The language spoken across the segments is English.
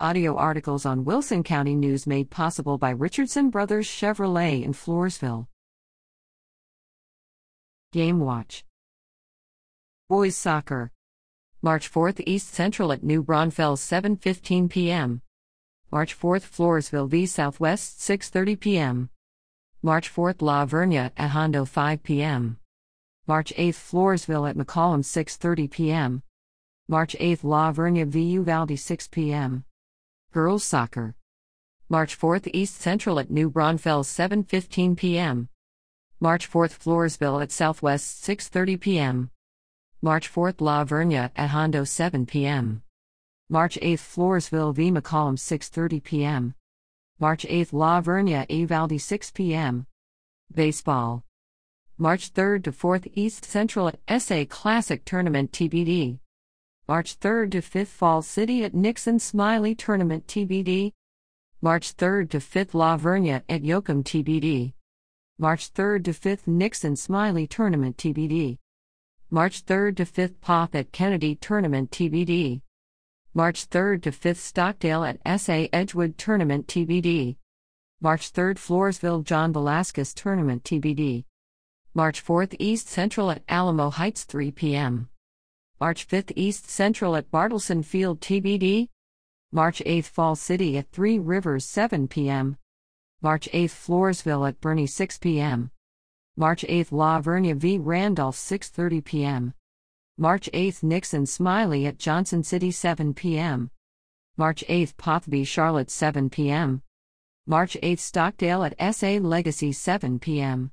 Audio articles on Wilson County News made possible by Richardson Brothers Chevrolet in Floresville. Game Watch. Boys Soccer. March 4th, East Central at New Braunfels, 7:15 p.m. March 4th, Floresville v. Southwest, 6:30 p.m. March 4th, La Vernia at Hondo, 5 p.m. March 8th, Floresville at McCollum, 6:30 p.m. March 8th, La Vernia v. Uvalde, 6 p.m. Girls Soccer. March 4th, East Central at New Braunfels, 7:15 p.m. March 4th, Floresville at Southwest, 6:30 p.m. March 4th, La Vernia at Hondo, 7 p.m. March 8th, Floresville v. McCollum, 6:30 p.m. March 8th, La Vernia, Uvalde, 6 p.m. Baseball. March 3rd to 4th, East Central at SA Classic Tournament TBD. March 3rd to 5th, Fall City at Nixon Smiley Tournament TBD. March 3rd to 5th, La Vernia at Yoakum TBD. March 3rd to 5th, Nixon Smiley Tournament TBD. March 3rd to 5th, Poth at Kennedy Tournament TBD. March 3rd to 5th, Stockdale at SA Edgewood Tournament TBD. March 3rd, Floresville John Velasquez Tournament TBD. March 4th, East Central at Alamo Heights, 3 p.m. March 5th, East Central at Bartleson Field TBD. March 8th, Fall City at Three Rivers, 7 p.m. March 8th, Floresville at Bernie, 6 p.m. March 8th, La Vernia v. Randolph, 6:30 p.m. March 8th, Nixon Smiley at Johnson City, 7 p.m. March 8th, Poth v. Charlotte, 7 p.m. March 8th, Stockdale at SA Legacy, 7 p.m.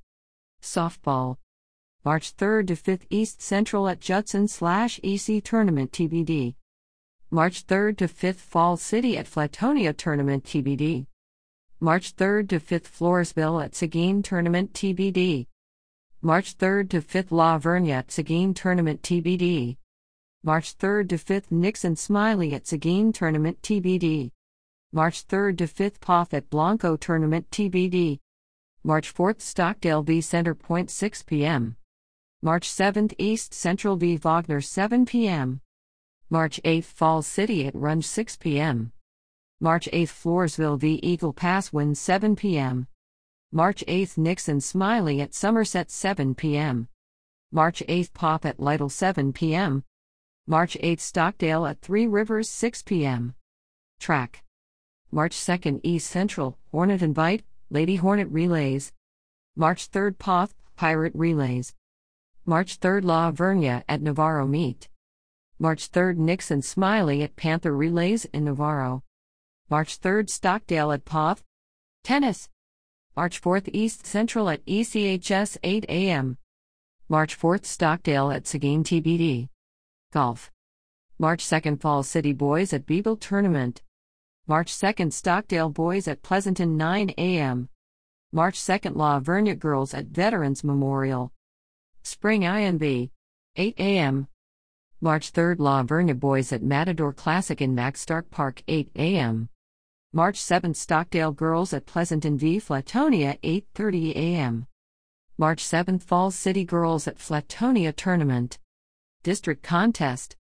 Softball. March 3rd to 5th, East Central at Judson/EC Tournament TBD. March 3rd to 5th, Fall City at Flatonia Tournament TBD. March 3rd to 5th, Floresville at Seguin Tournament TBD. March 3rd to 5th, La Vernia at Seguin Tournament TBD. March 3rd to 5th, Nixon Smiley at Seguin Tournament TBD. March 3rd to 5th, Poth at Blanco Tournament TBD. March 4th, Stockdale v. Center Point, 6 p.m. March 7th, East Central v. Wagner, 7 p.m. March 8th, Falls City at Runge, 6 p.m. March 8th, Floresville v. Eagle Pass, Win, 7 p.m. March 8th, Nixon Smiley at Somerset, 7 p.m. March 8th, Poth at Lytle, 7 p.m. March 8th, Stockdale at Three Rivers, 6 p.m. Track. March 2nd, East Central, Hornet Invite, Lady Hornet Relays. March 3rd, Poth, Pirate Relays. March 3rd, La Vernia at Navarro Meet. March 3rd, Nixon Smiley at Panther Relays in Navarro. March 3rd, Stockdale at Poth. Tennis. March 4th, East Central at ECHS, 8 a.m. March 4th, Stockdale at Seguin TBD. Golf. March 2nd, Fall City Boys at Beagle Tournament. March 2nd, Stockdale Boys at Pleasanton, 9 a.m. March 2nd, La Vernia Girls at Veterans Memorial. Spring INB, 8 a.m. March 3rd, La Vernia Boys at Matador Classic in Max Stark Park, 8 a.m. March 7th, Stockdale Girls at Pleasanton v. Flatonia, 8:30 a.m. March 7th, Falls City Girls at Flatonia Tournament. District Contest.